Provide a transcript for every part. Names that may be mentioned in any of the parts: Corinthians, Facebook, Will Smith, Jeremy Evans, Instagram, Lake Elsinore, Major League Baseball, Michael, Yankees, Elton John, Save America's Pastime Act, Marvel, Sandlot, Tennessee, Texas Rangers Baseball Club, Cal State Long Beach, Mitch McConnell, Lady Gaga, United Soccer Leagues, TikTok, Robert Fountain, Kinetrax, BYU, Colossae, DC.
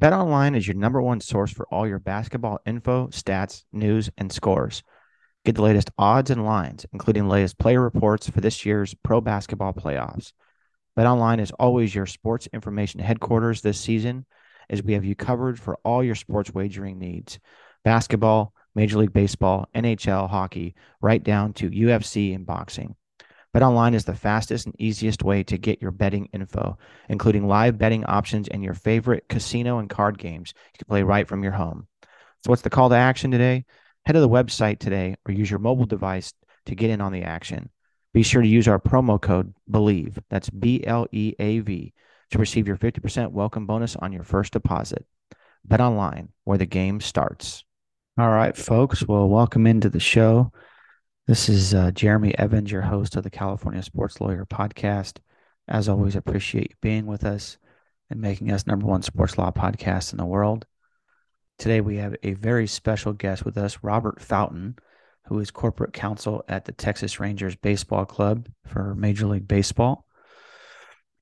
BetOnline is your number one source for all your basketball info, stats, news, and scores. Get the latest odds and lines, including the latest player reports for this year's pro basketball playoffs. BetOnline is always your sports information headquarters this season, as we have you covered for all your sports wagering needs. Basketball, Major League Baseball, NHL, hockey, right down to UFC and boxing. BetOnline is the fastest and easiest way to get your betting info, including live betting options and your favorite casino and card games you can play right from your home. So what's the call to action today? Head to the website today or use your mobile device to get in on the action. Be sure to use our promo code BELIEVE, that's B-L-E-A-V, to receive your 50% welcome bonus on your first deposit. BetOnline, where the game starts. All right, folks, well, welcome into the show. This is Jeremy Evans, your host of the California Sports Lawyer Podcast. As always, appreciate you being with us and making us number one sports law podcast in the world. Today, we have a very special guest with us, Robert Fountain, who is corporate counsel at the Texas Rangers Baseball Club for Major League Baseball.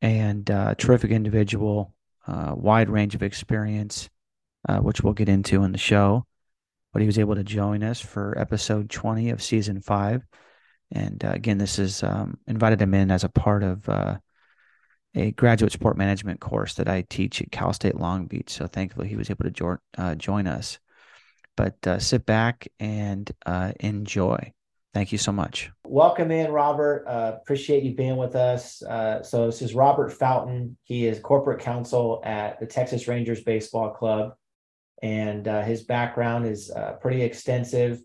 And a terrific individual, wide range of experience, which we'll get into in the show. But he was able to join us for episode 20 of season 5. And again, this is invited him in as a part of a graduate sport management course that I teach at Cal State Long Beach. So thankfully, he was able to join us. But sit back and enjoy. Thank you so much. Welcome in, Robert. Appreciate you being with us. So this is Robert Fountain. He is corporate counsel at the Texas Rangers Baseball Club. And his background is pretty extensive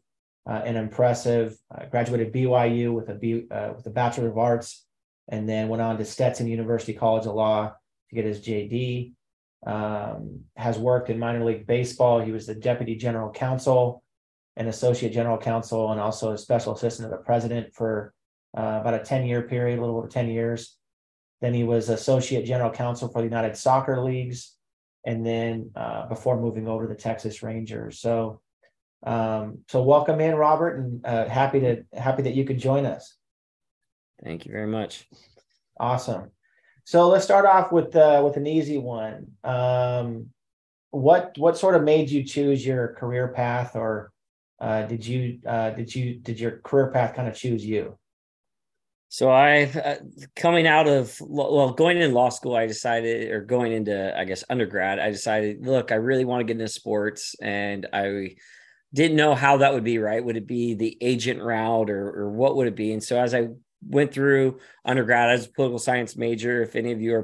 and impressive. Graduated BYU with a Bachelor of Arts, and then went on to Stetson University College of Law to get his JD. Has worked in minor league baseball. He was the Deputy General Counsel and Associate General Counsel, and also a Special Assistant to the President for about a 10-year period, a little over 10 years. Then he was Associate General Counsel for the United Soccer Leagues, and then before moving over to the Texas Rangers. So welcome in, Robert, and happy that you could join us. Thank you very much. Awesome. So let's start off with an easy one. What sort of made you choose your career path, or did your career path kind of choose you? So going into law school, undergrad, I decided, look, I really want to get into sports, and I didn't know how that would be, right? Would it be the agent route or what would it be? And so as I went through undergrad, I was a political science major. If any of you were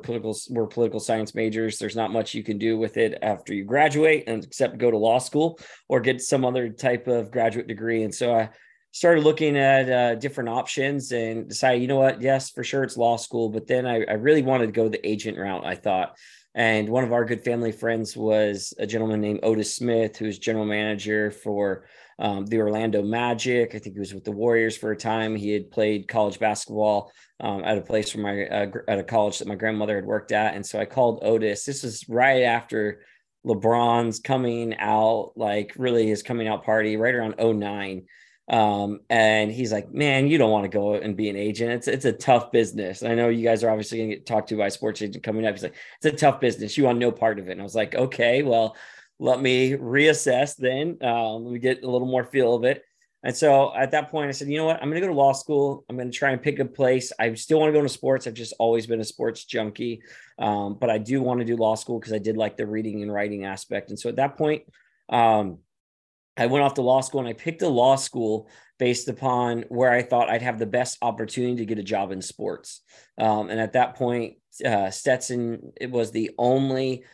political science majors, there's not much you can do with it after you graduate except go to law school or get some other type of graduate degree. And so I started looking at different options and decided, you know what? Yes, for sure, it's law school. But then I really wanted to go the agent route, I thought. And one of our good family friends was a gentleman named Otis Smith, who's general manager for the Orlando Magic. I think he was with the Warriors for a time. He had played college basketball at a college that my grandmother had worked at. And so I called Otis. This was right after LeBron's coming out, like really his coming out party, right around 2009. And he's like, man, you don't want to go and be an agent. It's a tough business. And I know you guys are obviously going to get talked to by a sports agent coming up. He's like, it's a tough business. You want no part of it. And I was like, okay, well, let me reassess then. Let me get a little more feel of it. And so at that point I said, you know what, I'm going to go to law school. I'm going to try and pick a place. I still want to go into sports. I've just always been a sports junkie. But I do want to do law school because I did like the reading and writing aspect. And so at that point, I went off to law school, and I picked a law school based upon where I thought I'd have the best opportunity to get a job in sports. And at that point, Stetson, it was the only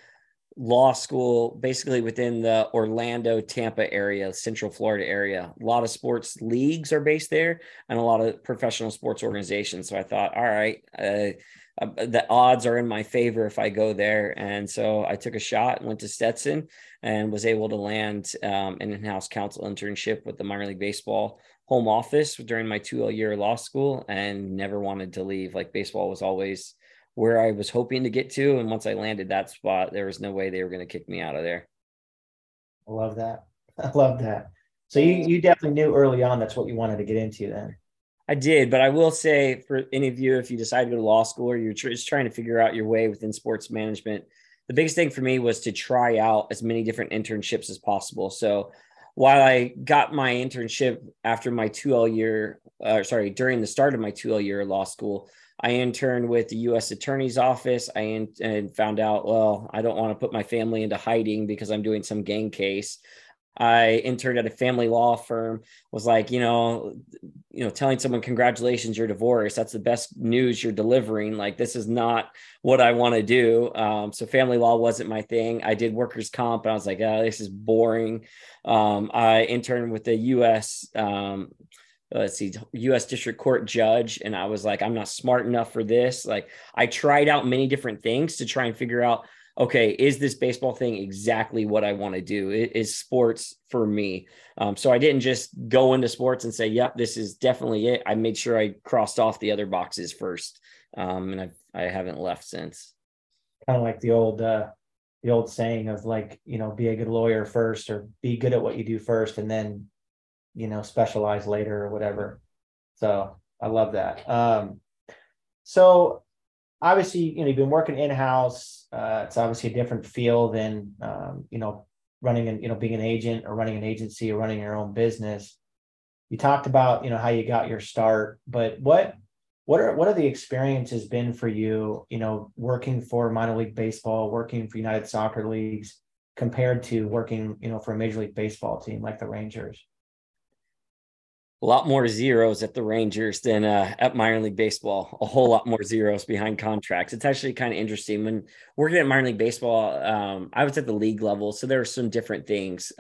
law school basically within the Orlando, Tampa area, Central Florida area. A lot of sports leagues are based there and a lot of professional sports organizations. So I thought, all right, the odds are in my favor if I go there. And so I took a shot and went to Stetson and was able to land an in-house counsel internship with the Minor League Baseball home office during my 2-year law school, and never wanted to leave. Like, baseball was always where I was hoping to get to. And once I landed that spot, there was no way they were going to kick me out of there. I love that. I love that. So you definitely knew early on that's what you wanted to get into then. I did, but I will say for any of you, if you decide to go to law school or you're just trying to figure out your way within sports management, the biggest thing for me was to try out as many different internships as possible. So while I got my internship after my 2-year, during the start of my 2-year law school, I interned with the U.S. Attorney's Office. And found out, well, I don't want to put my family into hiding because I'm doing some gang case. I interned at a family law firm, was like, you know, telling someone, congratulations, you're divorced. That's the best news you're delivering. Like, this is not what I want to do. So family law wasn't my thing. I did workers' comp, and I was like, oh, this is boring. I interned with the U.S. District Court judge. And I was like, I'm not smart enough for this. Like, I tried out many different things to try and figure out, okay, is this baseball thing exactly what I want to do? Is sports for me? So I didn't just go into sports and say, yep, this is definitely it. I made sure I crossed off the other boxes first. And I haven't left since. Kind of like the old saying of, like, you know, be a good lawyer first, or be good at what you do first, and then, you know, specialize later or whatever. So I love that. So obviously, you know, you've been working in-house. It's obviously a different field than, you know, running and, you know, being an agent or running an agency or running your own business. You talked about, you know, how you got your start, but what are the experiences been for you, you know, working for Minor League Baseball, working for United Soccer Leagues, compared to working, you know, for a Major League Baseball team like the Rangers? A lot more zeros at the Rangers than at Minor League Baseball, a whole lot more zeros behind contracts. It's actually kind of interesting. When working at Minor League Baseball, I was at the league level, so there are some different things,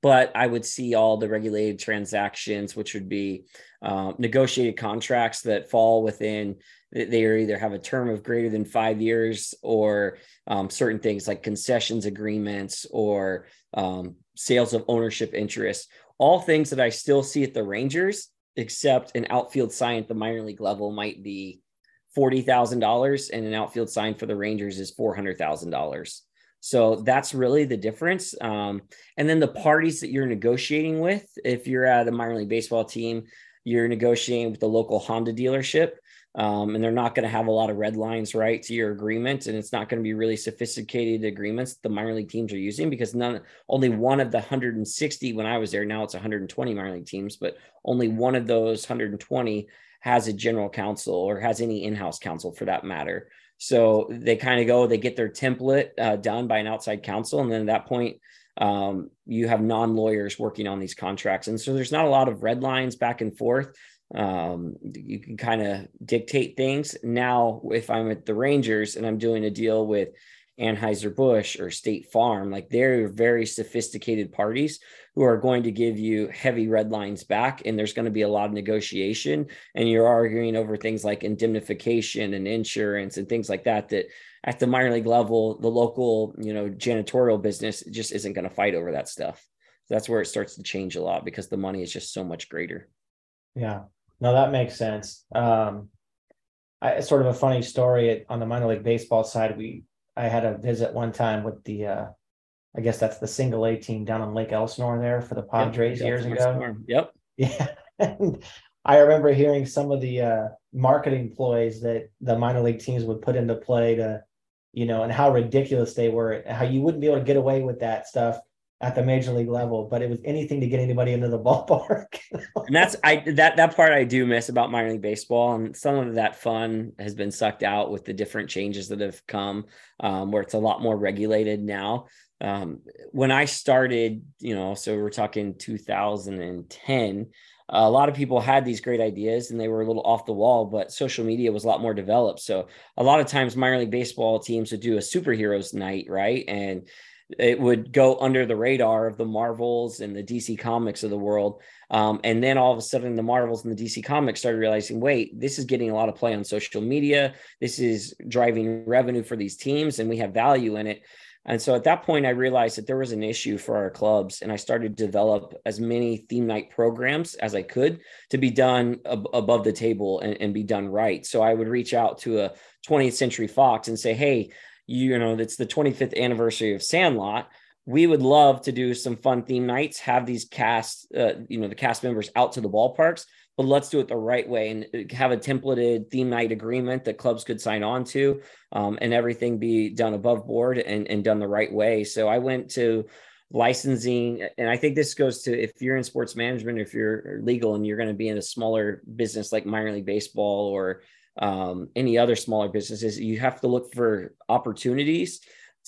but I would see all the regulated transactions, which would be negotiated contracts that fall within, they either have a term of greater than 5 years, or certain things like concessions agreements or sales of ownership interests. All things that I still see at the Rangers, except an outfield sign at the minor league level might be $40,000 and an outfield sign for the Rangers is $400,000. So that's really the difference. And then the parties that you're negotiating with, if you're at a minor league baseball team, you're negotiating with the local Honda dealership. And they're not going to have a lot of red lines, right, to your agreement. And it's not going to be really sophisticated agreements the minor league teams are using, because only one of the 160 when I was there, now it's 120 minor league teams, but only one of those 120 has a general counsel or has any in-house counsel for that matter. So they get their template done by an outside counsel. And then at that point, you have non-lawyers working on these contracts. And so there's not a lot of red lines back and forth. You can kind of dictate things. Now, if I'm at the Rangers and I'm doing a deal with Anheuser-Busch or State Farm, like, they're very sophisticated parties who are going to give you heavy red lines back, and there's going to be a lot of negotiation, and you're arguing over things like indemnification and insurance and things like that at the minor league level, the local, you know, janitorial business just isn't going to fight over that stuff. So that's where it starts to change a lot, because the money is just so much greater. Yeah. No, that makes sense. It's sort of a funny story on the minor league baseball side. I had a visit one time with the, I guess that's the single A team down in Lake Elsinore there for the Padres years ago. Yep. Yeah. And I remember hearing some of the marketing ploys that the minor league teams would put into play to, you know, and how ridiculous they were, how you wouldn't be able to get away with that stuff at the major league level, but it was anything to get anybody into the ballpark. And that part I do miss about minor league baseball. And some of that fun has been sucked out with the different changes that have come, where it's a lot more regulated now. When I started, you know, so we're talking 2010, a lot of people had these great ideas and they were a little off the wall, but social media was a lot more developed. So a lot of times minor league baseball teams would do a superheroes night, right? And it would go under the radar of the Marvels and the DC comics of the world. And then all of a sudden the Marvels and the DC comics started realizing, wait, this is getting a lot of play on social media. This is driving revenue for these teams and we have value in it. And so at that point, I realized that there was an issue for our clubs, and I started to develop as many theme night programs as I could to be done above the table and be done right. So I would reach out to a 20th Century Fox and say, hey, you know, it's the 25th anniversary of Sandlot. We would love to do some fun theme nights, have these cast, the cast members out to the ballparks, but let's do it the right way and have a templated theme night agreement that clubs could sign on to, and everything be done above board and done the right way. So I went to licensing, and I think this goes to, if you're in sports management, if you're legal and you're going to be in a smaller business like minor league baseball or any other smaller businesses, you have to look for opportunities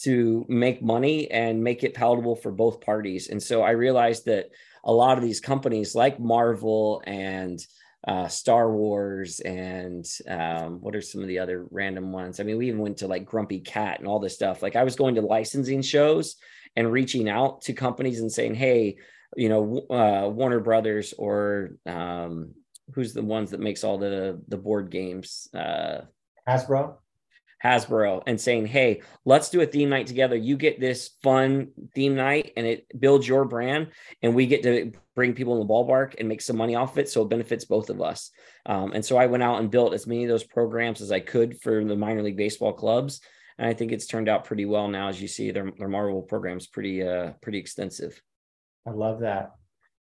to make money and make it palatable for both parties. And so I realized that a lot of these companies like Marvel and Star Wars and what are some of the other random ones? I mean, we even went to like Grumpy Cat and all this stuff. Like I was going to licensing shows and reaching out to companies and saying, hey, Warner Brothers or who's the ones that makes all the board games? Hasbro, and saying, hey, let's do a theme night together. You get this fun theme night and it builds your brand and we get to bring people in the ballpark and make some money off it. So it benefits both of us. And so I went out and built as many of those programs as I could for the minor league baseball clubs. And I think it's turned out pretty well now. As you see, their Marvel program's pretty extensive. I love that.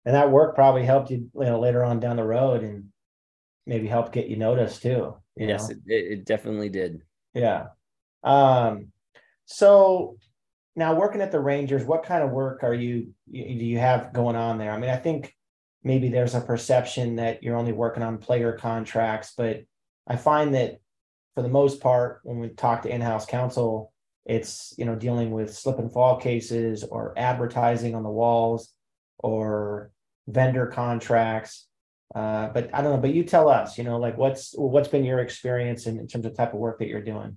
And that work probably helped you, later on down the road and maybe helped get you noticed too. Yes, it definitely did. Yeah. So now working at the Rangers, what kind of work do you have going on there? I mean, I think maybe there's a perception that you're only working on player contracts, but I find that for the most part, when we talk to in-house counsel, it's, dealing with slip and fall cases or advertising on the walls or vendor contracts. But I don't know, but you tell us, what's been your experience in terms of type of work that you're doing?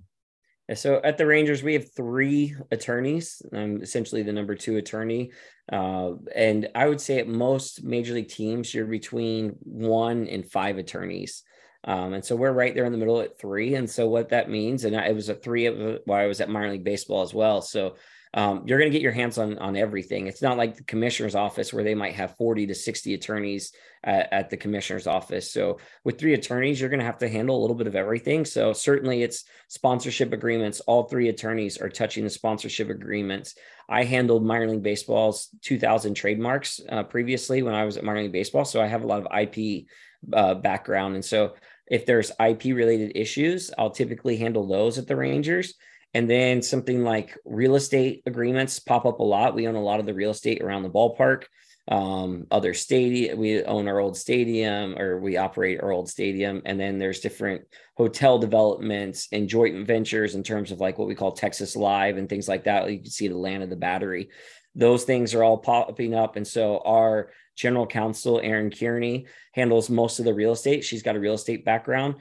So at the Rangers, we have 3 attorneys. I'm essentially the number 2 attorney. And I would say at most major league teams, you're between 1 and 5 attorneys. And so we're right there in the middle at 3. And so what that means, it was a 3 while I was at minor league baseball as well. So you're going to get your hands on everything. It's not like the commissioner's office where they might have 40 to 60 attorneys at the commissioner's office. So with 3 attorneys, you're going to have to handle a little bit of everything. So certainly it's sponsorship agreements. All 3 attorneys are touching the sponsorship agreements. I handled minor league baseball's 2000 trademarks previously when I was at minor league baseball. So I have a lot of IP background. And so if there's IP related issues, I'll typically handle those at the Rangers. And then something like real estate agreements pop up a lot. We own a lot of the real estate around the ballpark, other stadium. We own our old stadium, or we operate our old stadium. And then there's different hotel developments and joint ventures in terms of like what we call Texas Live and things like that. You can see the land of the Battery. Those things are all popping up. And so our general counsel, Erin Kearney, handles most of the real estate. She's got a real estate background.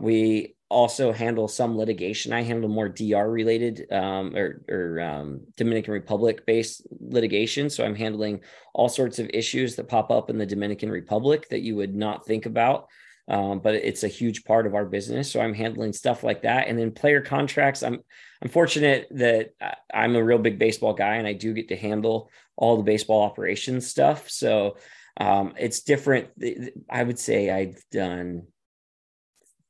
We also handle some litigation. I handle more DR related Dominican Republic based litigation. So I'm handling all sorts of issues that pop up in the Dominican Republic that you would not think about. But it's a huge part of our business. So I'm handling stuff like that. And then player contracts. I'm fortunate that I'm a real big baseball guy and I do get to handle all the baseball operations stuff. So it's different. I would say I've done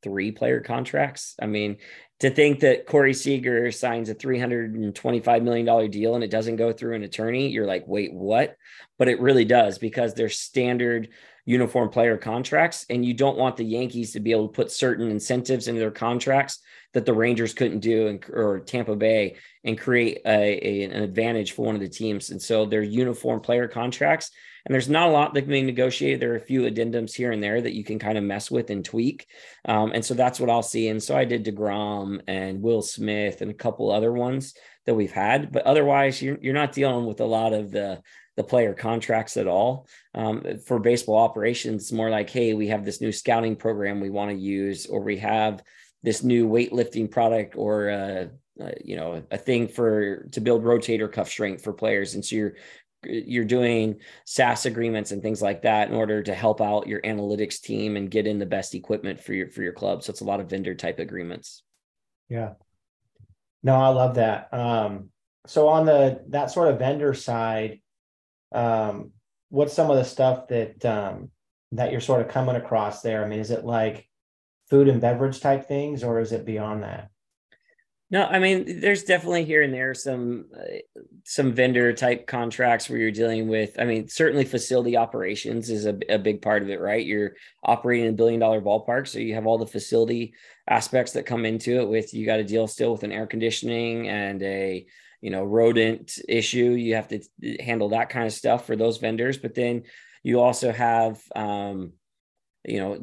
3 player contracts. I mean, to think that Corey Seager signs a $325 million deal and it doesn't go through an attorney, you're like, wait, what? But it really does, because they're standard uniform player contracts. And you don't want the Yankees to be able to put certain incentives into their contracts that the Rangers couldn't do, or Tampa Bay, and create an advantage for one of the teams. And so they're uniform player contracts. And there's not a lot that can be negotiated. There are a few addendums here and there that you can kind of mess with and tweak. And so that's what I'll see. And so I did DeGrom and Will Smith and a couple other ones that we've had. But otherwise, you're not dealing with a lot of the player contracts at all. For baseball operations, it's more like, hey, we have this new scouting program we want to use, or we have this new weightlifting product or a thing to build rotator cuff strength for players. And so you're doing SAS agreements and things like that in order to help out your analytics team and get in the best equipment for your club. So it's a lot of vendor type agreements. Yeah. No, I love that. So on that sort of vendor side, what's some of the stuff that you're sort of coming across there? I mean, is it like food and beverage type things, or is it beyond that? No, I mean, there's definitely here and there some vendor type contracts where you're dealing with, I mean, certainly facility operations is a big part of it, right? You're operating a $1 billion ballpark. So you have all the facility aspects that come into it with, you got to deal still with an air conditioning and a, rodent issue. You have to handle that kind of stuff for those vendors. But then you also have,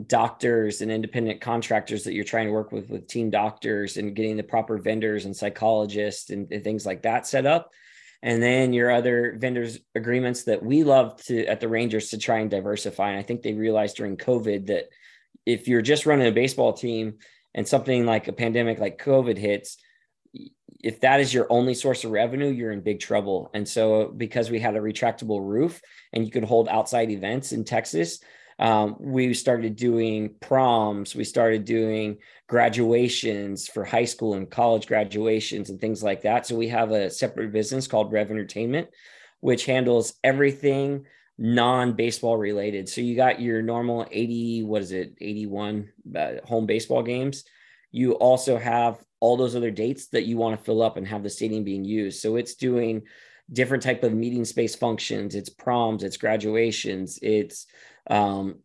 doctors and independent contractors that you're trying to work with team doctors and getting the proper vendors and psychologists and things like that set up. And then your other vendors agreements that we love at the Rangers to try and diversify. And I think they realized during COVID that if you're just running a baseball team and something like a pandemic, like COVID hits, if that is your only source of revenue, you're in big trouble. And so because we had a retractable roof and you could hold outside events in Texas, we started doing proms. We started doing graduations for high school and college graduations and things like that. So we have a separate business called Rev Entertainment, which handles everything non-baseball related. So you got your normal 81 home baseball games. You also have all those other dates that you want to fill up and have the stadium being used. So it's doing different type of meeting space functions. It's proms, it's graduations, it's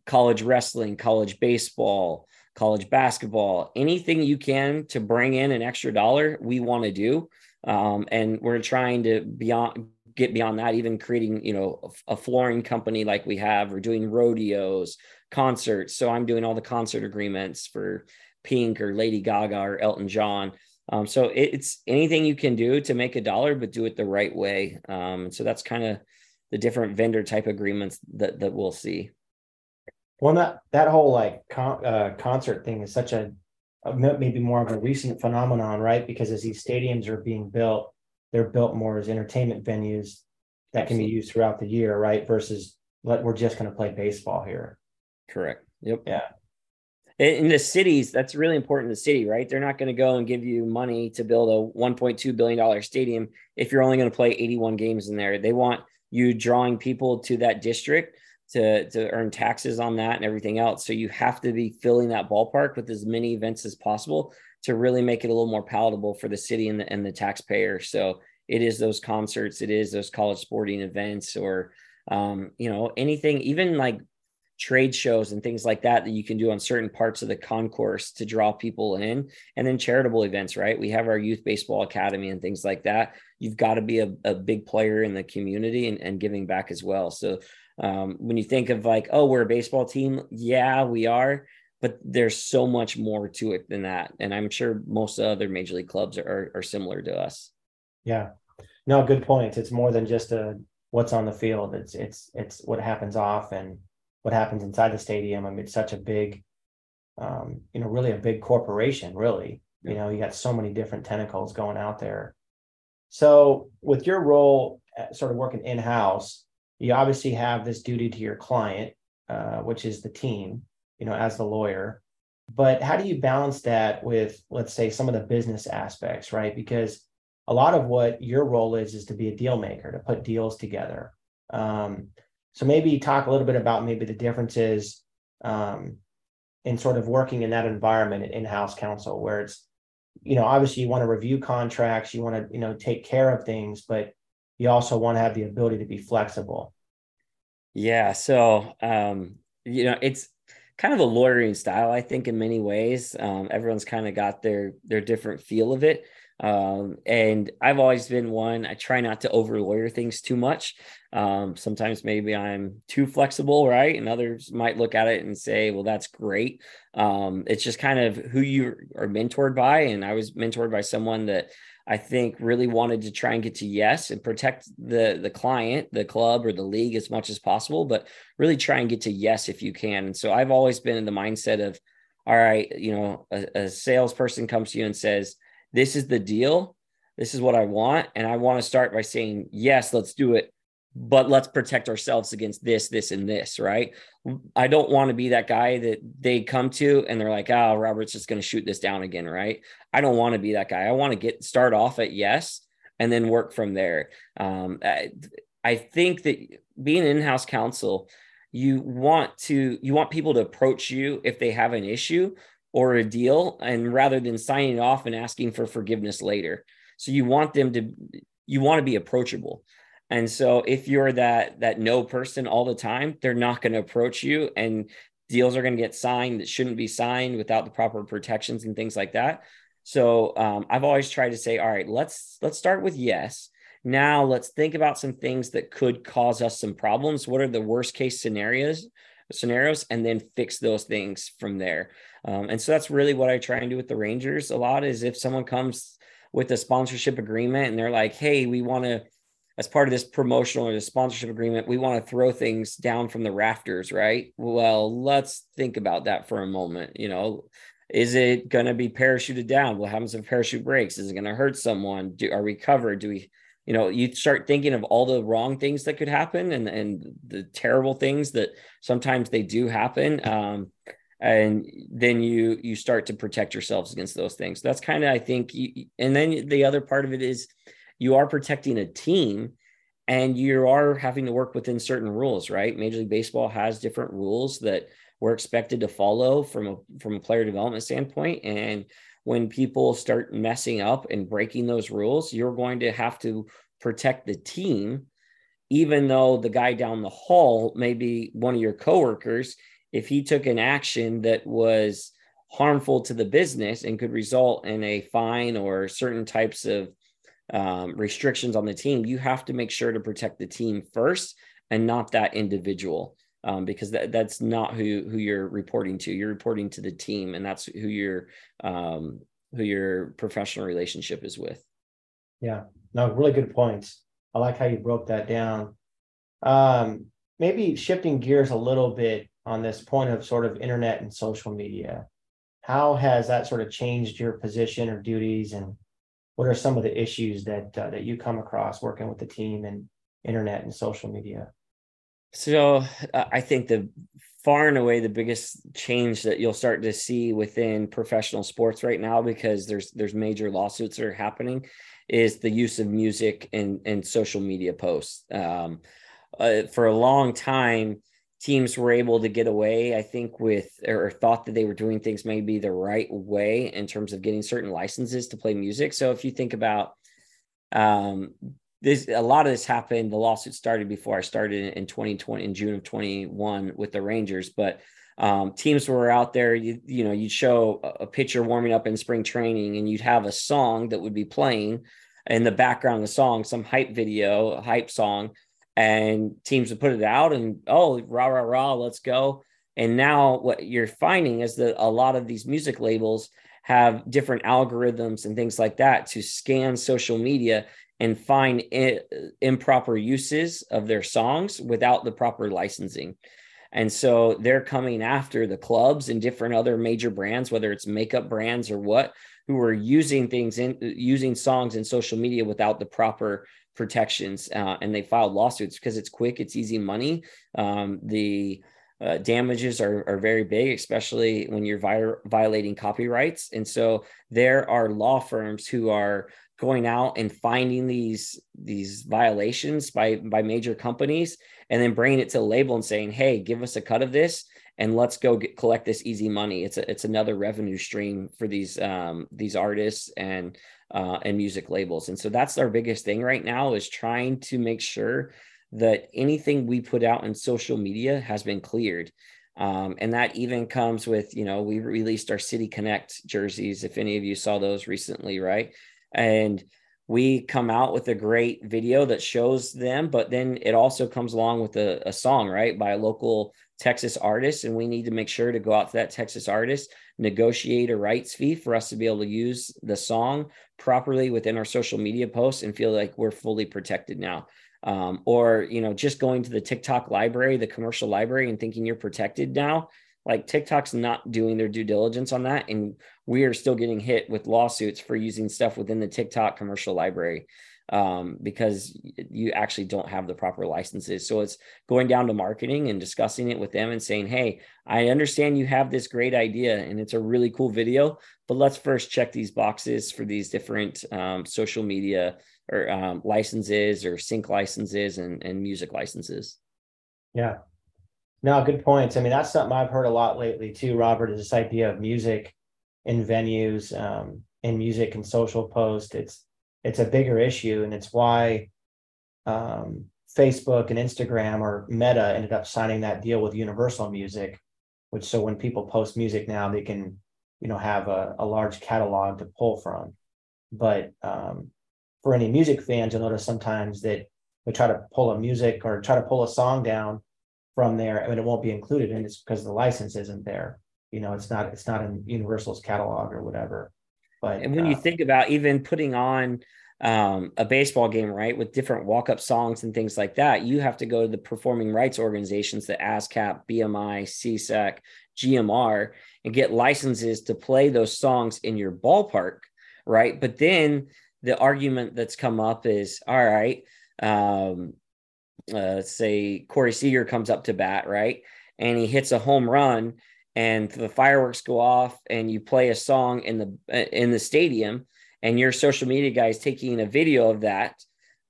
college wrestling, college baseball, college basketball, anything you can to bring in an extra dollar, we want to do. And we're trying to get beyond that, even creating, a flooring company like we have, or doing rodeos, concerts. So I'm doing all the concert agreements for Pink or Lady Gaga or Elton John. So it's anything you can do to make $1, but do it the right way. So that's kind of the different vendor type agreements that we'll see. Well, that whole concert thing is such a maybe more of a recent phenomenon, right? Because as these stadiums are being built, they're built more as entertainment venues that Absolutely. Can be used throughout the year, right? Versus we're just going to play baseball here. Correct. Yep. Yeah. In the cities, that's really important to the city, right? They're not going to go and give you money to build a $1.2 billion stadium if you're only going to play 81 games in there. They want you drawing people to that district to earn taxes on that and everything else. So you have to be filling that ballpark with as many events as possible to really make it a little more palatable for the city and the taxpayer. So it is those concerts, it is those college sporting events, or, anything, even like trade shows and things like that you can do on certain parts of the concourse to draw people in, and then charitable events, right? We have our youth baseball academy and things like that. You've got to be a big player in the community and giving back as well. So when you think of we're a baseball team, yeah, we are, but there's so much more to it than that. And I'm sure most other major league clubs are similar to us. Yeah, no, good point. It's more than just what's on the field. It's what happens off and what happens inside the stadium. I mean, it's such a big, really a big corporation, really. Yeah. You got so many different tentacles going out there. So with your role sort of working in-house, you obviously have this duty to your client, which is the team, as the lawyer. But how do you balance that with, let's say, some of the business aspects, right? Because a lot of what your role is to be a deal maker, to put deals together. So maybe talk a little bit about maybe the differences in sort of working in that environment at in-house counsel, where it's, obviously you want to review contracts, you want to, take care of things, but you also want to have the ability to be flexible. Yeah. So, it's kind of a lawyering style, I think, in many ways. Everyone's kind of got their different feel of it. And I've always been one, I try not to over lawyer things too much. Sometimes maybe I'm too flexible, right? And others might look at it and say, well, that's great. It's just kind of who you are mentored by. And I was mentored by someone that I think really wanted to try and get to yes and protect the client, the club, or the league as much as possible, but really try and get to yes if you can. And so I've always been in the mindset of, all right, a salesperson comes to you and says, this is the deal. This is what I want. And I want to start by saying, yes, let's do it, but let's protect ourselves against this, this, and this, right? I don't want to be that guy that they come to and they're like, oh, Robert's just going to shoot this down again, right? I don't want to be that guy. I want to start off at yes and then work from there. I think that being an in-house counsel, you want people to approach you if they have an issue or a deal, and rather than signing off and asking for forgiveness later. So you want to be approachable. And so if you're that no person all the time, they're not going to approach you, and deals are going to get signed that shouldn't be signed without the proper protections and things like that. So I've always tried to say, all right, let's start with yes. Now let's think about some things that could cause us some problems. What are the worst case scenarios, and then fix those things from there. And so that's really what I try and do with the Rangers a lot, is if someone comes with a sponsorship agreement and they're like, hey, we want to, as part of this promotional or the sponsorship agreement, we want to throw things down from the rafters, right? Well, let's think about that for a moment. You know, is it going to be parachuted down? What happens if parachute breaks? Is it going to hurt someone? Are we covered? Do we, you know, you start thinking of all the wrong things that could happen and the terrible things that sometimes they do happen. And then you start to protect yourselves against those things. That's kind of, I think, and then the other part of it is, you are protecting a team and you are having to work within certain rules, right? Major League Baseball has different rules that we're expected to follow from a player development standpoint. And when people start messing up and breaking those rules, you're going to have to protect the team, even though the guy down the hall, maybe one of your coworkers, if he took an action that was harmful to the business and could result in a fine or certain types of restrictions on the team, you have to make sure to protect the team first and not that individual, because that's not who you're reporting to. You're reporting to the team, and that's who your professional relationship is with. Yeah, no, really good points. I like how you broke that down. Maybe shifting gears a little bit on this point of sort of internet and social media, how has that sort of changed your position or duties, and what are some of the issues that you come across working with the team and internet and social media? So I think the far and away the biggest change that you'll start to see within professional sports right now, because there's major lawsuits that are happening, is the use of music and social media posts. For a long time, teams were able to get away, I think, with, or thought that they were doing things maybe the right way in terms of getting certain licenses to play music. So if you think about this, a lot of this happened, the lawsuit started before I started in 2020, in June of 21 with the Rangers, but teams were out there, you know, you'd show a pitcher warming up in spring training and you'd have a song that would be playing in the background of the song, some hype video, a hype song. And teams would put it out and, oh, rah, rah, rah, let's go. And now what you're finding is that a lot of these music labels have different algorithms and things like that to scan social media and find improper uses of their songs without the proper licensing. And so they're coming after the clubs and different other major brands, whether it's makeup brands or what, who are using using songs in social media without the proper protections, and they filed lawsuits because it's quick, it's easy money. The damages are very big, especially when you're violating copyrights. And so there are law firms who are going out and finding these violations by major companies, and then bringing it to the label and saying, hey, give us a cut of this and let's go collect this easy money. It's another revenue stream for these artists and music labels. And so that's our biggest thing right now, is trying to make sure that anything we put out in social media has been cleared. And that even comes with, you know, we released our City Connect jerseys, if any of you saw those recently, right? And we come out with a great video that shows them, but then it also comes along with a song, right, by a local Texas artist. And we need to make sure to go out to that Texas artist, negotiate a rights fee for us to be able to use the song properly within our social media posts and feel like we're fully protected now. Or, you know, just going to the TikTok library, the commercial library, and thinking you're protected now. Like TikTok's not doing their due diligence on that. And we are still getting hit with lawsuits for using stuff within the TikTok commercial library because you actually don't have the proper licenses. So it's going down to marketing and discussing it with them and saying, hey, I understand you have this great idea and it's a really cool video, but let's first check these boxes for these different social media or licenses or sync licenses and music licenses. Yeah. No, good points. I mean, that's something I've heard a lot lately too, Robert, is this idea of music in venues and music and social posts. It's a bigger issue. And it's why Facebook and Instagram or Meta ended up signing that deal with Universal Music, which so when people post music now, they can, you know, have a large catalog to pull from. But for any music fans, you'll notice sometimes that we try to pull a music or try to pull a song down from there, I mean, it won't be included and it's because the license isn't there. You know, it's not in Universal's catalog or whatever. But and when you think about even putting on a baseball game, right, with different walk-up songs and things like that, you have to go to the performing rights organizations, the ASCAP, BMI, CSEC, GMR, and get licenses to play those songs in your ballpark, right? But then the argument that's come up is, all right, say Corey Seager comes up to bat, right? And he hits a home run and the fireworks go off and you play a song in the stadium and your social media guy is taking a video of that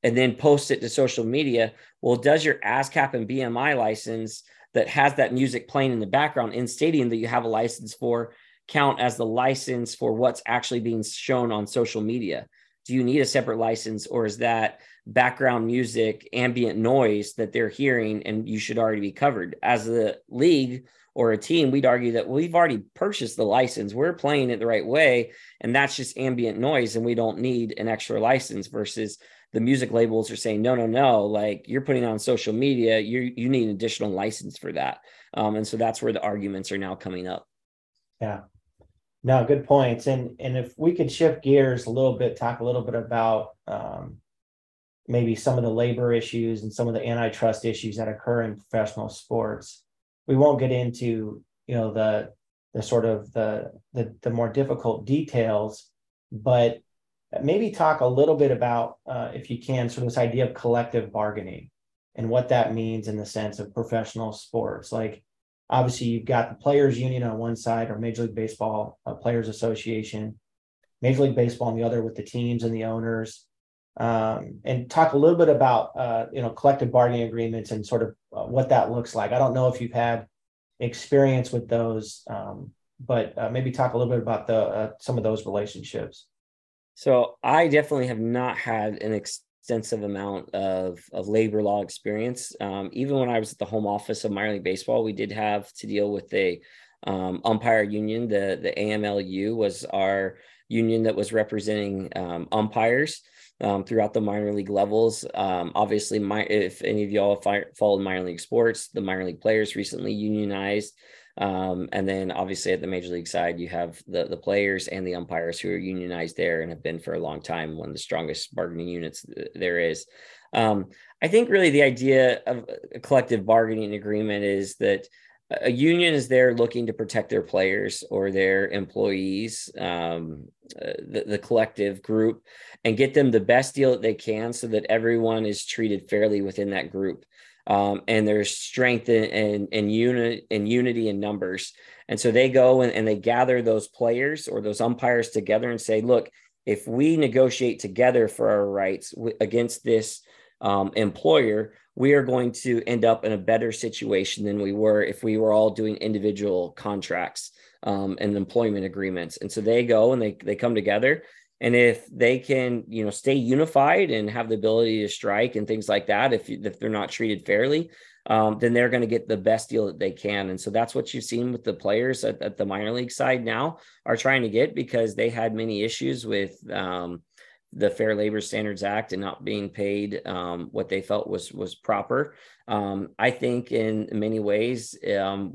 and then posts it to social media. Well, does your ASCAP and BMI license that has that music playing in the background in stadium that you have a license for count as the license for what's actually being shown on social media? Do you need a separate license, or is that background music, ambient noise that they're hearing and you should already be covered? As the league or a team, we'd argue that we've already purchased the license. We're playing it the right way, and that's just ambient noise, and we don't need an extra license, versus the music labels are saying, no, like you're putting on social media, you need an additional license for that. And so that's where the arguments are now coming up. Yeah. No, good points. And if we could shift gears a little bit, talk a little bit about maybe some of the labor issues and some of the antitrust issues that occur in professional sports. We won't get into, you know, the sort of the more difficult details, but maybe talk a little bit about, if you can, sort of this idea of collective bargaining and what that means in the sense of professional sports. Like, obviously, you've got the Players Union on one side, or Major League Baseball Players Association, Major League Baseball on the other, with the teams and the owners. And talk a little bit about collective bargaining agreements and sort of what that looks like. I don't know if you've had experience with those, but maybe talk a little bit about some of those relationships. So I definitely have not had an extensive amount of labor law experience. Even when I was at the home office of minor league baseball, we did have to deal with a umpire union. The AMLU was our union that was representing umpires throughout the minor league levels. Obviously, if any of y'all followed minor league sports, the minor league players recently unionized. And then obviously at the major league side, you have the players and the umpires who are unionized there and have been for a long time, one of the strongest bargaining units there is. I think really the idea of a collective bargaining agreement is that a union is there looking to protect their players or their employees, the collective group, and get them the best deal that they can so that everyone is treated fairly within that group. And there's strength in unity in numbers. And so they go and they gather those players or those umpires together and say, look, if we negotiate together for our rights against this employer, we are going to end up in a better situation than we were if we were all doing individual contracts and employment agreements. And so they go and they come together. And if they can, stay unified and have the ability to strike and things like that, if they're not treated fairly, then they're going to get the best deal that they can. And so that's what you've seen with the players at the minor league side now are trying to get, because they had many issues with the Fair Labor Standards Act and not being paid what they felt was proper. I think in many ways,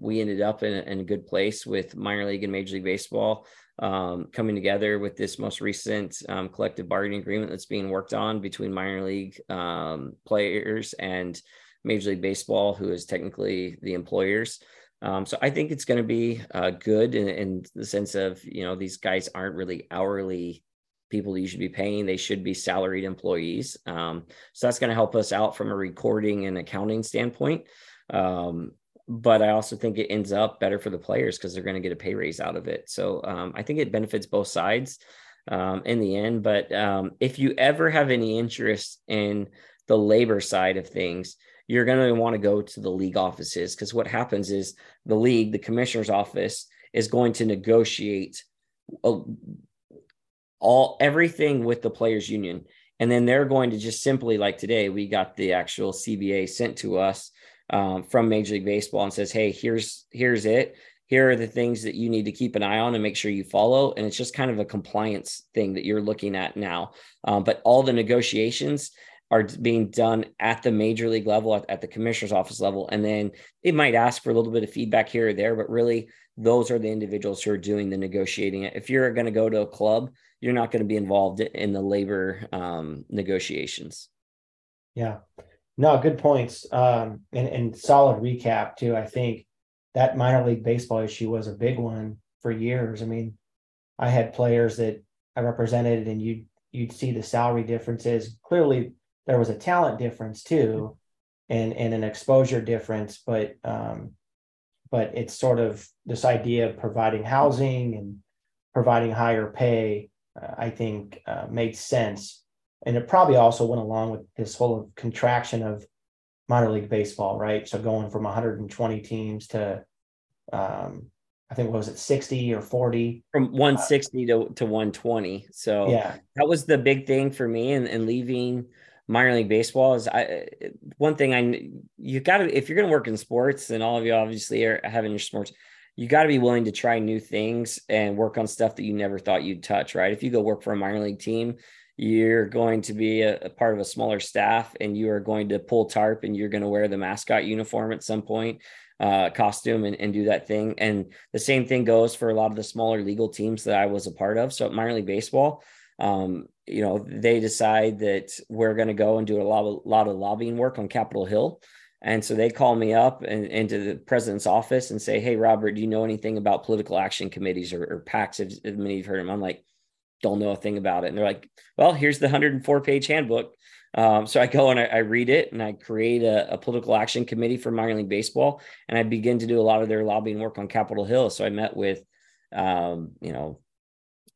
we ended up in a good place with minor league and Major League Baseball coming together with this most recent collective bargaining agreement that's being worked on between minor league players and Major League Baseball, who is technically the employers. So I think it's going to be good in the sense of, you know, these guys aren't really hourly people you should be paying. They should be salaried employees. So that's going to help us out from a recording and accounting standpoint. But I also think it ends up better for the players because they're going to get a pay raise out of it. So I think it benefits both sides in the end. But if you ever have any interest in the labor side of things, you're going to want to go to the league offices, because what happens is the league, the commissioner's office, is going to negotiate everything with the players union. And then they're going to just simply, like today, we got the actual CBA sent to us from Major League Baseball and says, hey, here's it. Here are the things that you need to keep an eye on and make sure you follow. And it's just kind of a compliance thing that you're looking at now. But all the negotiations are being done at the major league level, at the commissioner's office level. And then it might ask for a little bit of feedback here or there, but really those are the individuals who are doing the negotiating. If you're going to go to a club, you're not going to be involved in the labor negotiations. Yeah, no, good points. And solid recap too. I think that minor league baseball issue was a big one for years. I mean, I had players that I represented and you'd see the salary differences. Clearly there was a talent difference too, and an exposure difference, but it's sort of this idea of providing housing and providing higher pay, I think made sense. And it probably also went along with this whole contraction of minor league baseball, right? So going from 120 teams to, I think, what was it, 60 or 40? From 160 to 120. So yeah, that was the big thing for me and leaving minor league baseball is if you're going to work in sports, and all of you obviously are having your sports, you got to be willing to try new things and work on stuff that you never thought you'd touch, right? If you go work for a minor league team, you're going to be a part of a smaller staff, and you are going to pull tarp, and you're going to wear the mascot uniform at some point, costume, and do that thing. And the same thing goes for a lot of the smaller legal teams that I was a part of. So at minor league baseball, you know, they decide that we're going to go and do a lot of lobbying work on Capitol Hill. And so they call me up and into the president's office and say, hey, Robert, do you know anything about political action committees or PACs? If many of you've heard them, I'm like, don't know a thing about it. And they're like, well, here's the 104-page handbook. So I go and I read it, and I create a political action committee for minor league baseball. And I begin to do a lot of their lobbying work on Capitol Hill. So I met with, you know,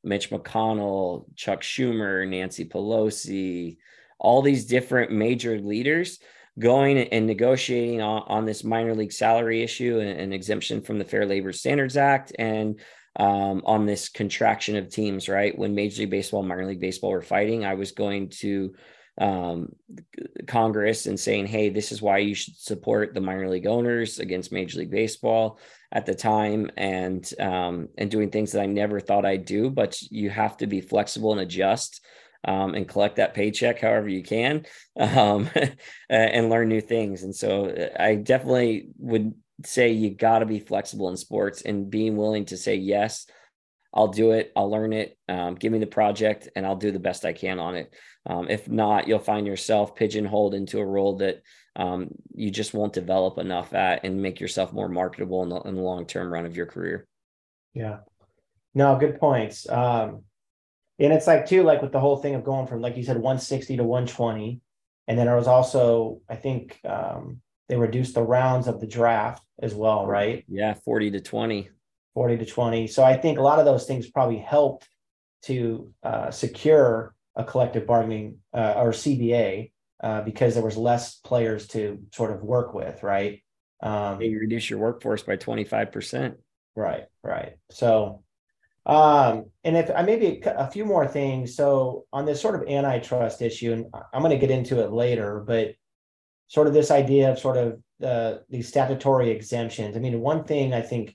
Mitch McConnell, Chuck Schumer, Nancy Pelosi, all these different major leaders going and negotiating on this minor league salary issue and an exemption from the Fair Labor Standards Act, and on this contraction of teams, right? When Major League Baseball and minor league baseball were fighting, I was going to Congress and saying, hey, this is why you should support the minor league owners against Major League Baseball at the time, and doing things that I never thought I'd do, but you have to be flexible and adjust and collect that paycheck however you can, and learn new things. And so I definitely would say you got to be flexible in sports and being willing to say, yes, I'll do it. I'll learn it. Give me the project and I'll do the best I can on it. If not, you'll find yourself pigeonholed into a role that you just won't develop enough at and make yourself more marketable in the long-term run of your career. Yeah, no, good points. And it's like too, like with the whole thing of going from, like you said, 160 to 120. And then there was also, I think they reduced the rounds of the draft as well, right? Yeah. 40 to 20. So I think a lot of those things probably helped to secure a collective bargaining or CBA because there was less players to sort of work with, right? You reduce your workforce by 25%. Right. So, and if I maybe a few more things. So on this sort of antitrust issue, and I'm going to get into it later, but sort of this idea of sort of these statutory exemptions. I mean, one thing I think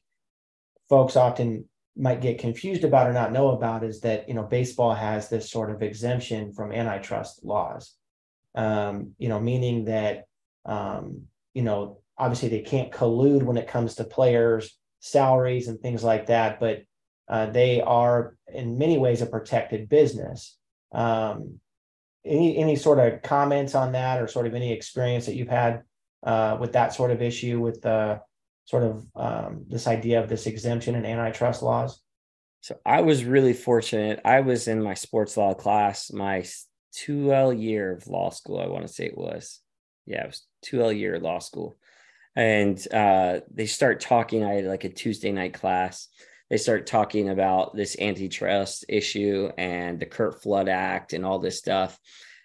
folks often might get confused about or not know about is that, you know, baseball has this sort of exemption from antitrust laws, you know, meaning that, you know, obviously they can't collude when it comes to players' salaries and things like that, but they are in many ways a protected business. Any sort of comments on that, or sort of any experience that you've had with that sort of issue with sort of this idea of this exemption in antitrust laws? So I was really fortunate. I was in my sports law class, my 2L year of law school, I want to say it was. Yeah, it was 2L year of law school. And they start talking, I had like a Tuesday night class. They start talking about this antitrust issue and the Curt Flood Act and all this stuff.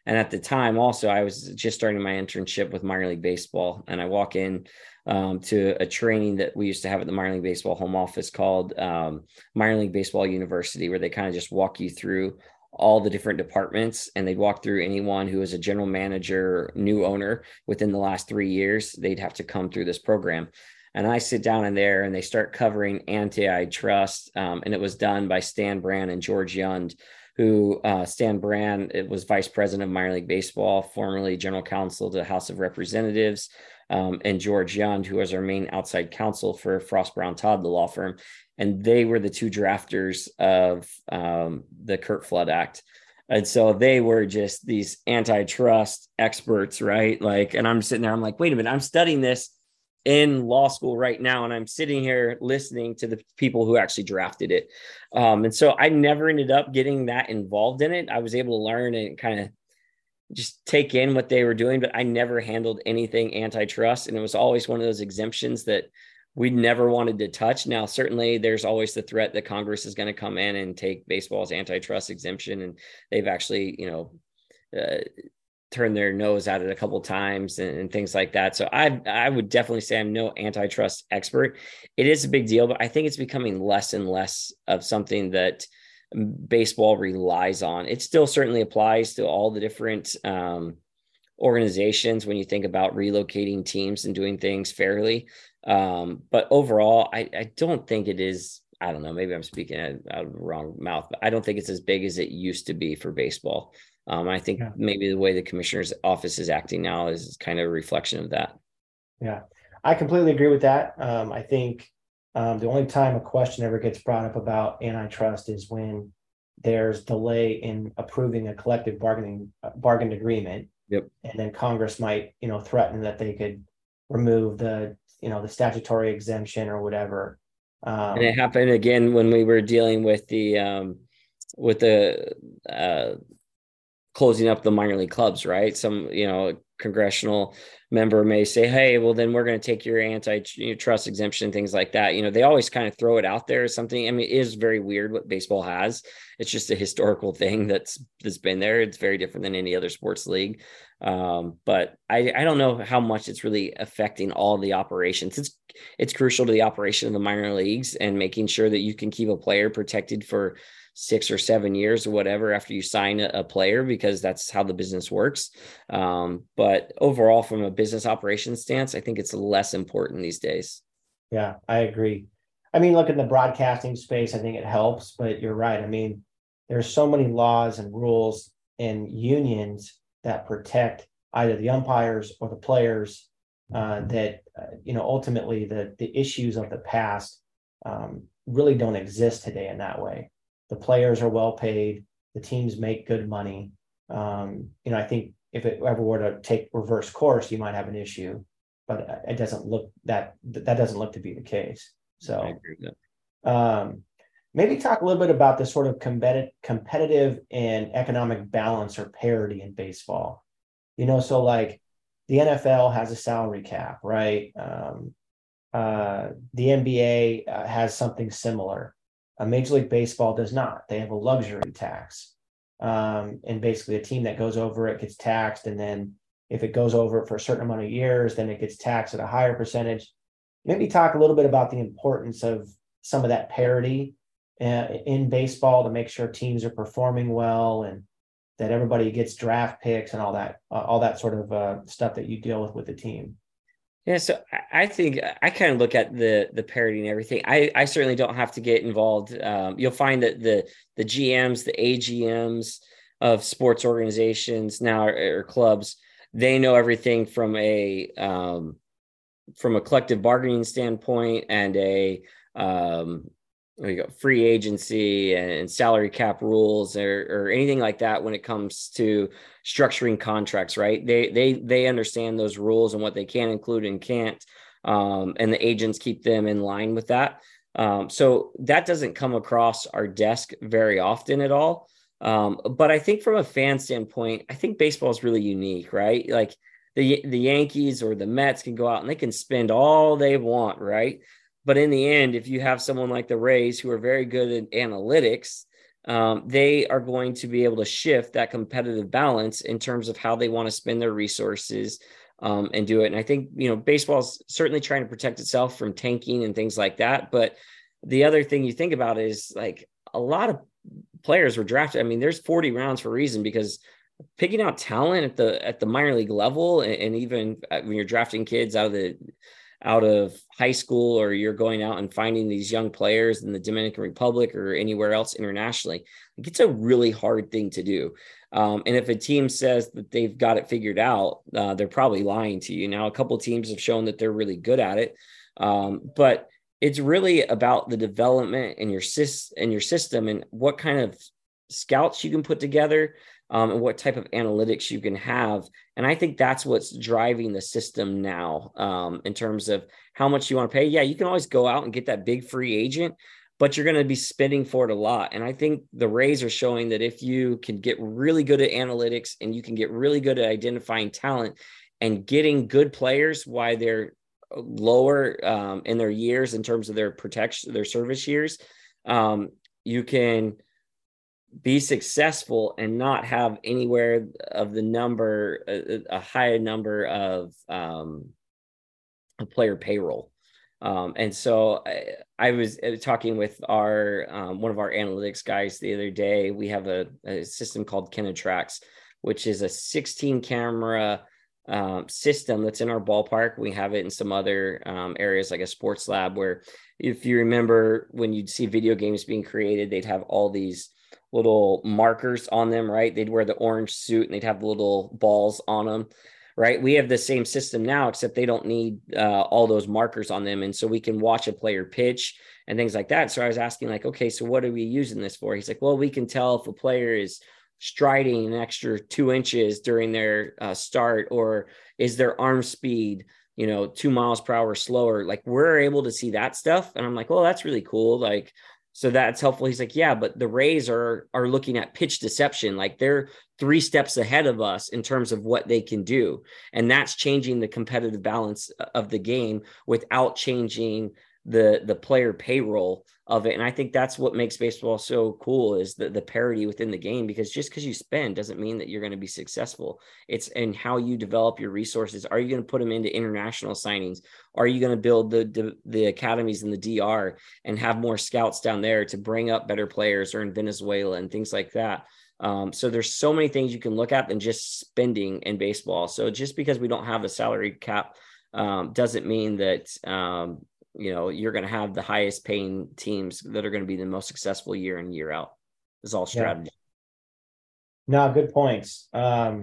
And at the time also, I was just starting my internship with Minor League Baseball. And I walk in to a training that we used to have at the Minor League Baseball home office called Minor League Baseball University, where they kind of just walk you through all the different departments, and they'd walk through anyone who was a general manager, new owner within the last 3 years, they'd have to come through this program. And I sit down in there and they start covering antitrust. And it was done by Stan Brand and George Yund, who Stan Brand, it was vice president of Minor League Baseball, formerly general counsel to the House of Representatives, and George Yund, who was our main outside counsel for Frost Brown Todd, the law firm. And they were the two drafters of the Curt Flood Act. And so they were just these antitrust experts, right? Like, and I'm sitting there, I'm like, wait a minute, I'm studying this in law school right now, and I'm sitting here listening to the people who actually drafted it. And so I never ended up getting that involved in it. I was able to learn and kind of just take in what they were doing, but I never handled anything antitrust. And it was always one of those exemptions that we never wanted to touch. Now, certainly there's always the threat that Congress is going to come in and take baseball's antitrust exemption. And they've actually, you know, turned their nose at it a couple of times and things like that. So I would definitely say I'm no antitrust expert. It is a big deal, but I think it's becoming less and less of something that baseball relies on. It still certainly applies to all the different organizations when you think about relocating teams and doing things fairly. But overall, I don't think it is, I don't know, maybe I'm speaking out of the wrong mouth, but I don't think it's as big as it used to be for baseball. I think maybe the way the commissioner's office is acting now is kind of a reflection of that. Yeah, I completely agree with that. I think the only time a question ever gets brought up about antitrust is when there's delay in approving a collective bargain agreement. Yep. And then Congress might, you know, threaten that they could remove the, you know, the statutory exemption or whatever. And it happened again when we were dealing with the closing up the minor league clubs, right? Some, you know, congressional member may say, hey, well, then we're going to take your antitrust exemption, things like that. You know, they always kind of throw it out there as something. I mean, it is very weird what baseball has. It's just a historical thing that's been there. It's very different than any other sports league. But I don't know how much it's really affecting all the operations. It's crucial to the operation of the minor leagues and making sure that you can keep a player protected for 6 or 7 years or whatever after you sign a player, because that's how the business works. But overall, from a business operations stance, I think it's less important these days. Yeah, I agree. I mean, look, in the broadcasting space, I think it helps, but you're right. I mean, there's so many laws and rules and unions that protect either the umpires or the players that ultimately the issues of the past really don't exist today in that way. The players are well paid. The teams make good money. I think if it ever were to take reverse course, you might have an issue, but it doesn't look that doesn't look to be the case. So I agree with that. Maybe talk a little bit about the sort of competitive and economic balance or parity in baseball. You know, so like the NFL has a salary cap, right? The NBA has something similar. Major League Baseball does not. They have a luxury tax. And basically a team that goes over it gets taxed. And then if it goes over it for a certain amount of years, then it gets taxed at a higher percentage. Maybe talk a little bit about the importance of some of that parity in baseball to make sure teams are performing well and that everybody gets draft picks and all that sort of stuff that you deal with the team. Yeah, so I think I kind of look at the parity and everything. I certainly don't have to get involved. You'll find that the GMs, the AGMs of sports organizations now or clubs, they know everything from a collective bargaining standpoint and a free agency and salary cap rules or anything like that when it comes to structuring contracts, right? They understand those rules and what they can include and can't. and the agents keep them in line with that. So that doesn't come across our desk very often at all. But I think from a fan standpoint, I think baseball is really unique, right? Like the Yankees or the Mets can go out and they can spend all they want, right? But in the end, if you have someone like the Rays who are very good at analytics, they are going to be able to shift that competitive balance in terms of how they want to spend their resources and do it. And I think, you know, baseball's certainly trying to protect itself from tanking and things like that. But the other thing you think about is like a lot of players were drafted. I mean, there's 40 rounds for a reason, because picking out talent at the minor league level, and even when you're drafting kids out of high school, or you're going out and finding these young players in the Dominican Republic or anywhere else internationally, like it's a really hard thing to do. And if a team says that they've got it figured out, they're probably lying to you. Now, a couple of teams have shown that they're really good at it. But it's really about the development and your system, and what kind of scouts you can put together, and what type of analytics you can have. And I think that's what's driving the system now, in terms of how much you want to pay. Yeah, you can always go out and get that big free agent, but you're going to be spending for it a lot. And I think the Rays are showing that if you can get really good at analytics and you can get really good at identifying talent and getting good players while they're lower in their years in terms of their protection, their service years, you can be successful and not have anywhere of the number, a high number of a player payroll. And so I was talking with our one of our analytics guys the other day. We have a system called Kinetrax, which is a 16 camera system that's in our ballpark. We have it in some other areas, like a sports lab, where if you remember when you'd see video games being created, they'd have all these little markers on them, right? They'd wear the orange suit and they'd have the little balls on them, right? We have the same system now, except they don't need all those markers on them. And so we can watch a player pitch and things like that. So I was asking, like, okay, so what are we using this for? He's like, well, we can tell if a player is striding an extra 2 inches during their start, or is their arm speed, 2 miles per hour slower. Like, we're able to see that stuff. And I'm like, well, that's really cool. Like, so that's helpful. He's like, yeah, but the Rays are looking at pitch deception. Like, they're 3 steps ahead of us in terms of what they can do. And that's changing the competitive balance of the game without changing the player payroll of it. And I think that's what makes baseball so cool, is the parity within the game, because just because you spend doesn't mean that you're going to be successful. It's in how you develop your resources. Are you going to put them into international signings? Are you going to build the academies in the DR and have more scouts down there to bring up better players, or in Venezuela and things like that? So there's so many things you can look at than just spending in baseball. So just because we don't have a salary cap doesn't mean that you're going to have the highest paying teams that are going to be the most successful year in, year out. It's all strategy. Yeah. No, good points. I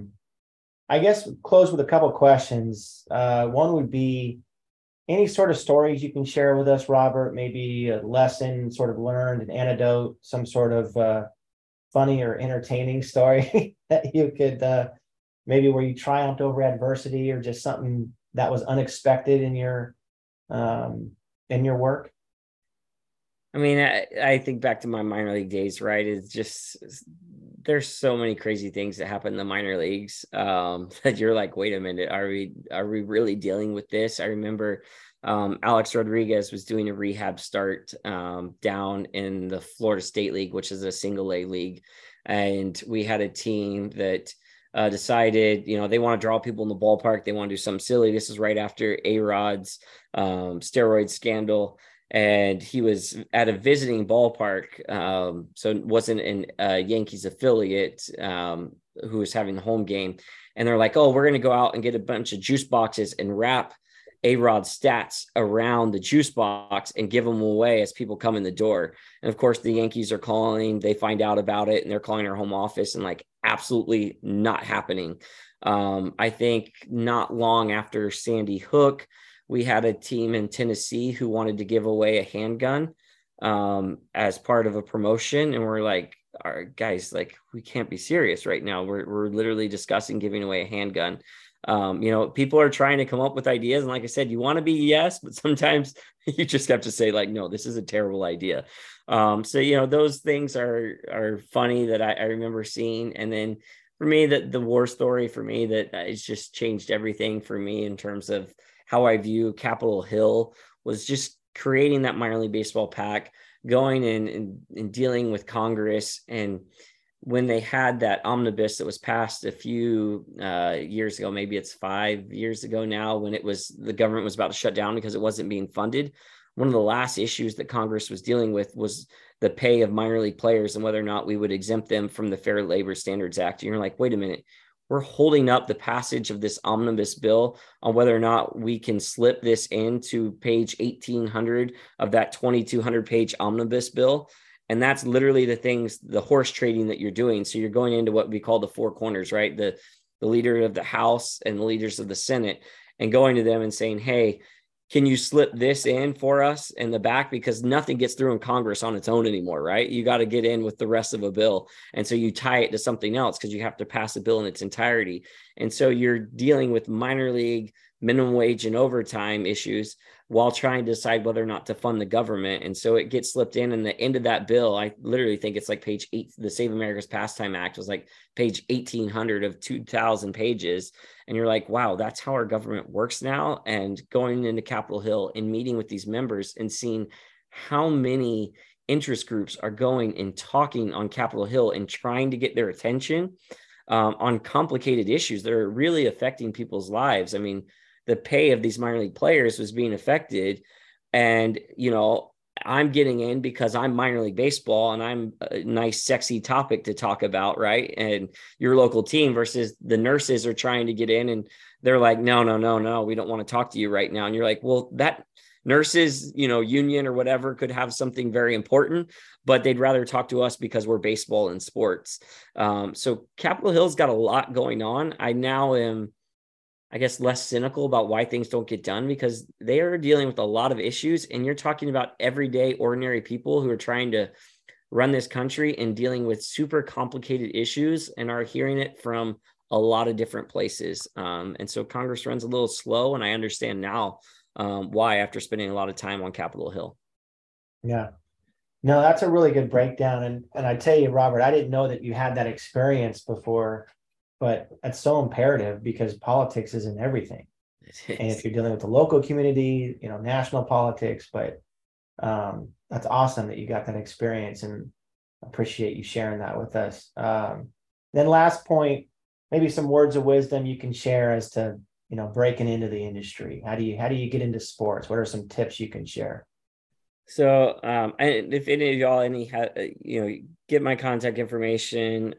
guess we'll close with a couple of questions. One would be any sort of stories you can share with us, Robert, maybe a lesson sort of learned, an anecdote, some sort of funny or entertaining story that you could maybe where you triumphed over adversity, or just something that was unexpected in your work? I mean, I think back to my minor league days, right? It's just, there's so many crazy things that happen in the minor leagues that you're like, wait a minute, are we really dealing with this? I remember Alex Rodriguez was doing a rehab start down in the Florida State League, which is a single A league. And we had a team that decided, they want to draw people in the ballpark. They want to do something silly. This is right after A-Rod's steroid scandal. And he was at a visiting ballpark. So it wasn't an Yankees affiliate who was having the home game. And they're like, oh, we're going to go out and get a bunch of juice boxes and wrap A-Rod's stats around the juice box and give them away as people come in the door. And of course the Yankees are calling, they find out about it, and they're calling our home office and like, absolutely not happening. I think not long after Sandy Hook, we had a team in Tennessee who wanted to give away a handgun as part of a promotion. And we're like, our guys, like, we can't be serious right now. We're literally discussing giving away a handgun. You know, people are trying to come up with ideas. And like I said, you want to be yes, but sometimes you just have to say, like, no, this is a terrible idea. So, you know, those things are funny that I remember seeing. And then for me, that the war story for me, that it's just changed everything for me in terms of how I view Capitol Hill, was just creating that minor league baseball PAC, going in and dealing with Congress. And when they had that omnibus that was passed a few years ago, maybe it's 5 years ago now, when it was, the government was about to shut down because it wasn't being funded. One of the last issues that Congress was dealing with was the pay of minor league players and whether or not we would exempt them from the Fair Labor Standards Act. And you're like, wait a minute, we're holding up the passage of this omnibus bill on whether or not we can slip this into page 1800 of that 2200 page omnibus bill. And that's literally the things, the horse trading that you're doing. So you're going into what we call the four corners, right? The leader of the House and the leaders of the Senate, and going to them and saying, hey, can you slip this in for us in the back? Because nothing gets through in Congress on its own anymore, right? You got to get in with the rest of a bill. And so you tie it to something else because you have to pass a bill in its entirety. And so you're dealing with minor league, minimum wage, and overtime issues while trying to decide whether or not to fund the government. And so it gets slipped in. And the end of that bill, I literally think it's like page 8, the Save America's Pastime Act was like page 1800 of 2000 pages. And you're like, wow, that's how our government works now. And going into Capitol Hill and meeting with these members and seeing how many interest groups are going and talking on Capitol Hill and trying to get their attention on complicated issues that are really affecting people's lives. I mean, the pay of these minor league players was being affected. And, you know, I'm getting in because I'm minor league baseball and I'm a nice, sexy topic to talk about, right? And your local team versus the nurses are trying to get in and they're like, no, we don't want to talk to you right now. And you're like, well, that nurses, you know, union or whatever could have something very important, but they'd rather talk to us because we're baseball and sports. So Capitol Hill's got a lot going on. I now am, I guess, less cynical about why things don't get done because they are dealing with a lot of issues. And you're talking about everyday ordinary people who are trying to run this country and dealing with super complicated issues and are hearing it from a lot of different places. And so Congress runs a little slow. And I understand now why, after spending a lot of time on Capitol Hill. Yeah, no, that's a really good breakdown. And I tell you, Robert, I didn't know that you had that experience before. But that's so imperative because politics isn't everything. It is. And if you're dealing with the local community, you know, national politics, but that's awesome that you got that experience and appreciate you sharing that with us. Then last point, maybe some words of wisdom you can share as to, you know, breaking into the industry. How do you get into sports? What are some tips you can share? So and if any of y'all get my contact information,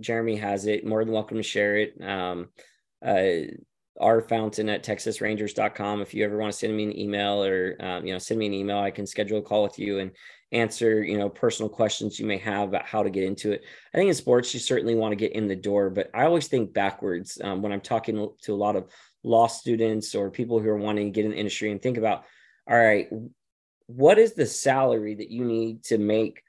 Jeremy has it, more than welcome to share it. rfountain@texasrangers.com. If you ever want to send me an email or, send me an email, I can schedule a call with you and answer, you know, personal questions you may have about how to get into it. I think in sports, you certainly want to get in the door, but I always think backwards when I'm talking to a lot of law students or people who are wanting to get in the industry and think about, all right, what is the salary that you need to make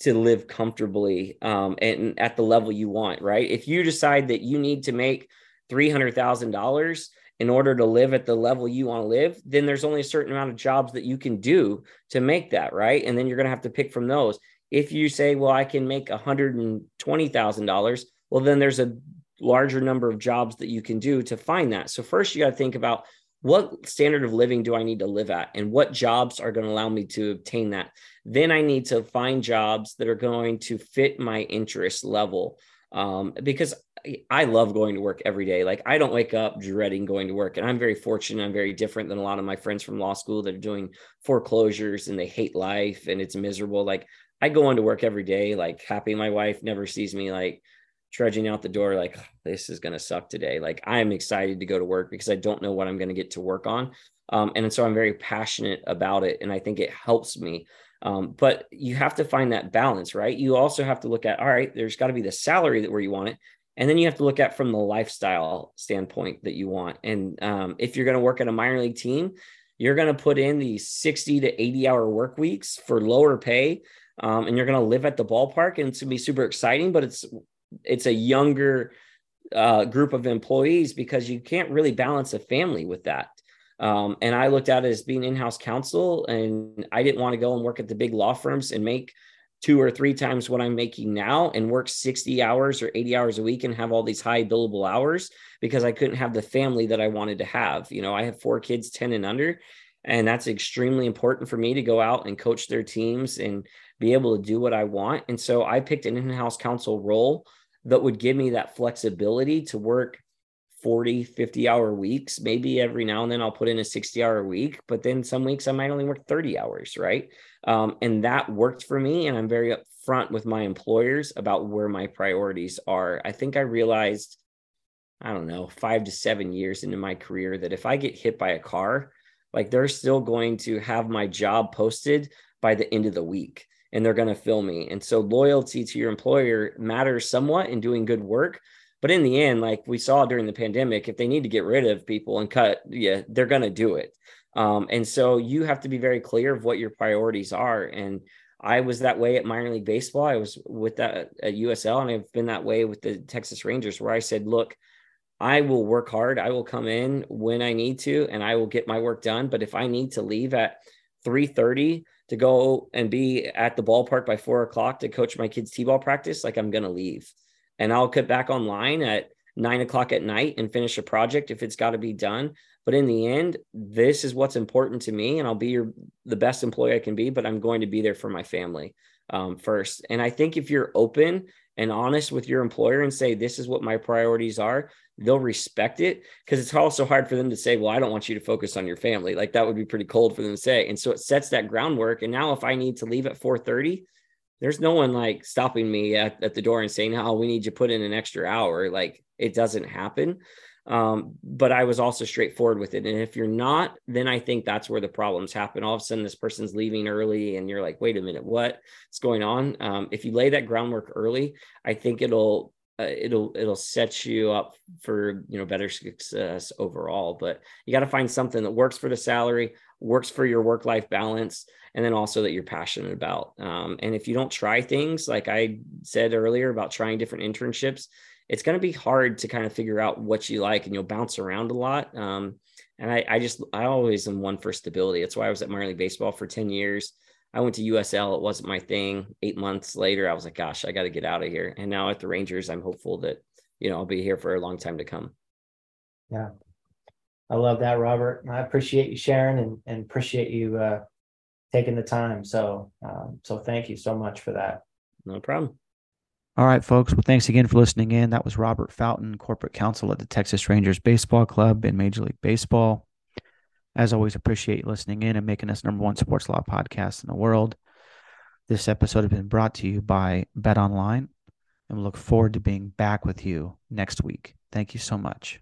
to live comfortably and at the level you want, right? If you decide that you need to make $300,000 in order to live at the level you want to live, then there's only a certain amount of jobs that you can do to make that, right? And then you're going to have to pick from those. If you say, well, I can make $120,000, well, then there's a larger number of jobs that you can do to find that. So first you got to think about, what standard of living do I need to live at? And what jobs are going to allow me to obtain that? Then I need to find jobs that are going to fit my interest level. Because I love going to work every day. Like, I don't wake up dreading going to work, and I'm very fortunate. I'm very different than a lot of my friends from law school that are doing foreclosures and they hate life and it's miserable. Like, I go into work every day, like, happy. My wife never sees me like trudging out the door, like, this is going to suck today. Like, I'm excited to go to work because I don't know what I'm going to get to work on. And so I'm very passionate about it. And I think it helps me. But you have to find that balance, right? You also have to look at, all right, there's got to be the salary that where you want it. And then you have to look at from the lifestyle standpoint that you want. And if you're going to work at a minor league team, you're going to put in these 60 to 80 hour work weeks for lower pay. and you're going to live at the ballpark, and it's going to be super exciting, but it's a younger group of employees because you can't really balance a family with that. And I looked at it as being in-house counsel, and I didn't want to go and work at the big law firms and make 2 or 3 times what I'm making now and work 60 hours or 80 hours a week and have all these high billable hours because I couldn't have the family that I wanted to have. You know, I have 4 kids, 10 and under, and that's extremely important for me to go out and coach their teams and be able to do what I want. And so I picked an in-house counsel role that would give me that flexibility to work 40, 50 hour weeks. Maybe every now and then I'll put in a 60 hour week, but then some weeks I might only work 30 hours. Right. And that worked for me. And I'm very upfront with my employers about where my priorities are. I think I realized, 5 to 7 years into my career that if I get hit by a car, like they're still going to have my job posted by the end of the week and they're going to fill me. And so loyalty to your employer matters somewhat in doing good work. But in the end, like we saw during the pandemic, if they need to get rid of people and cut, they're going to do it. And so you have to be very clear of what your priorities are. And I was that way at minor league baseball. I was with that at USL, and I've been that way with the Texas Rangers, where I said, look, I will work hard. I will come in when I need to, and I will get my work done. But if I need to leave at 3:30 to go and be at the ballpark by 4 o'clock to coach my kids' t-ball practice, like I'm going to leave. And I'll cut back online at 9 o'clock at night and finish a project if it's got to be done. But in the end, this is what's important to me, and I'll be the best employee I can be, but I'm going to be there for my family first. And I think if you're open and honest with your employer and say, this is what my priorities are, they'll respect it, because it's also hard for them to say, well, I don't want you to focus on your family. Like that would be pretty cold for them to say. And so it sets that groundwork. And now if I need to leave at 4:30, there's no one like stopping me at the door and saying, oh, we need you to put in an extra hour. Like it doesn't happen. But I was also straightforward with it. And if you're not, then I think that's where the problems happen. All of a sudden this person's leaving early and you're like, wait a minute, what's going on? If you lay that groundwork early, I think it'll set you up for, better success overall, but you got to find something that works for the salary, works for your work-life balance, and then also that you're passionate about. And if you don't try things, like I said earlier about trying different internships, it's going to be hard to kind of figure out what you like, and you'll bounce around a lot. And I always am one for stability. That's why I was at minor league baseball for 10 years. I went to USL. It wasn't my thing. 8 months later, I was like, gosh, I got to get out of here. And now at the Rangers, I'm hopeful that, I'll be here for a long time to come. Yeah. I love that, Robert. I appreciate you sharing and appreciate you, taking the time. So thank you so much for that. No problem. All right, folks. Well, thanks again for listening in. That was Robert Fountain, corporate counsel at the Texas Rangers Baseball Club in Major League Baseball. As always, appreciate you listening in and making us #1 sports law podcast in the world. This episode has been brought to you by BetOnline, and we look forward to being back with you next week. Thank you so much.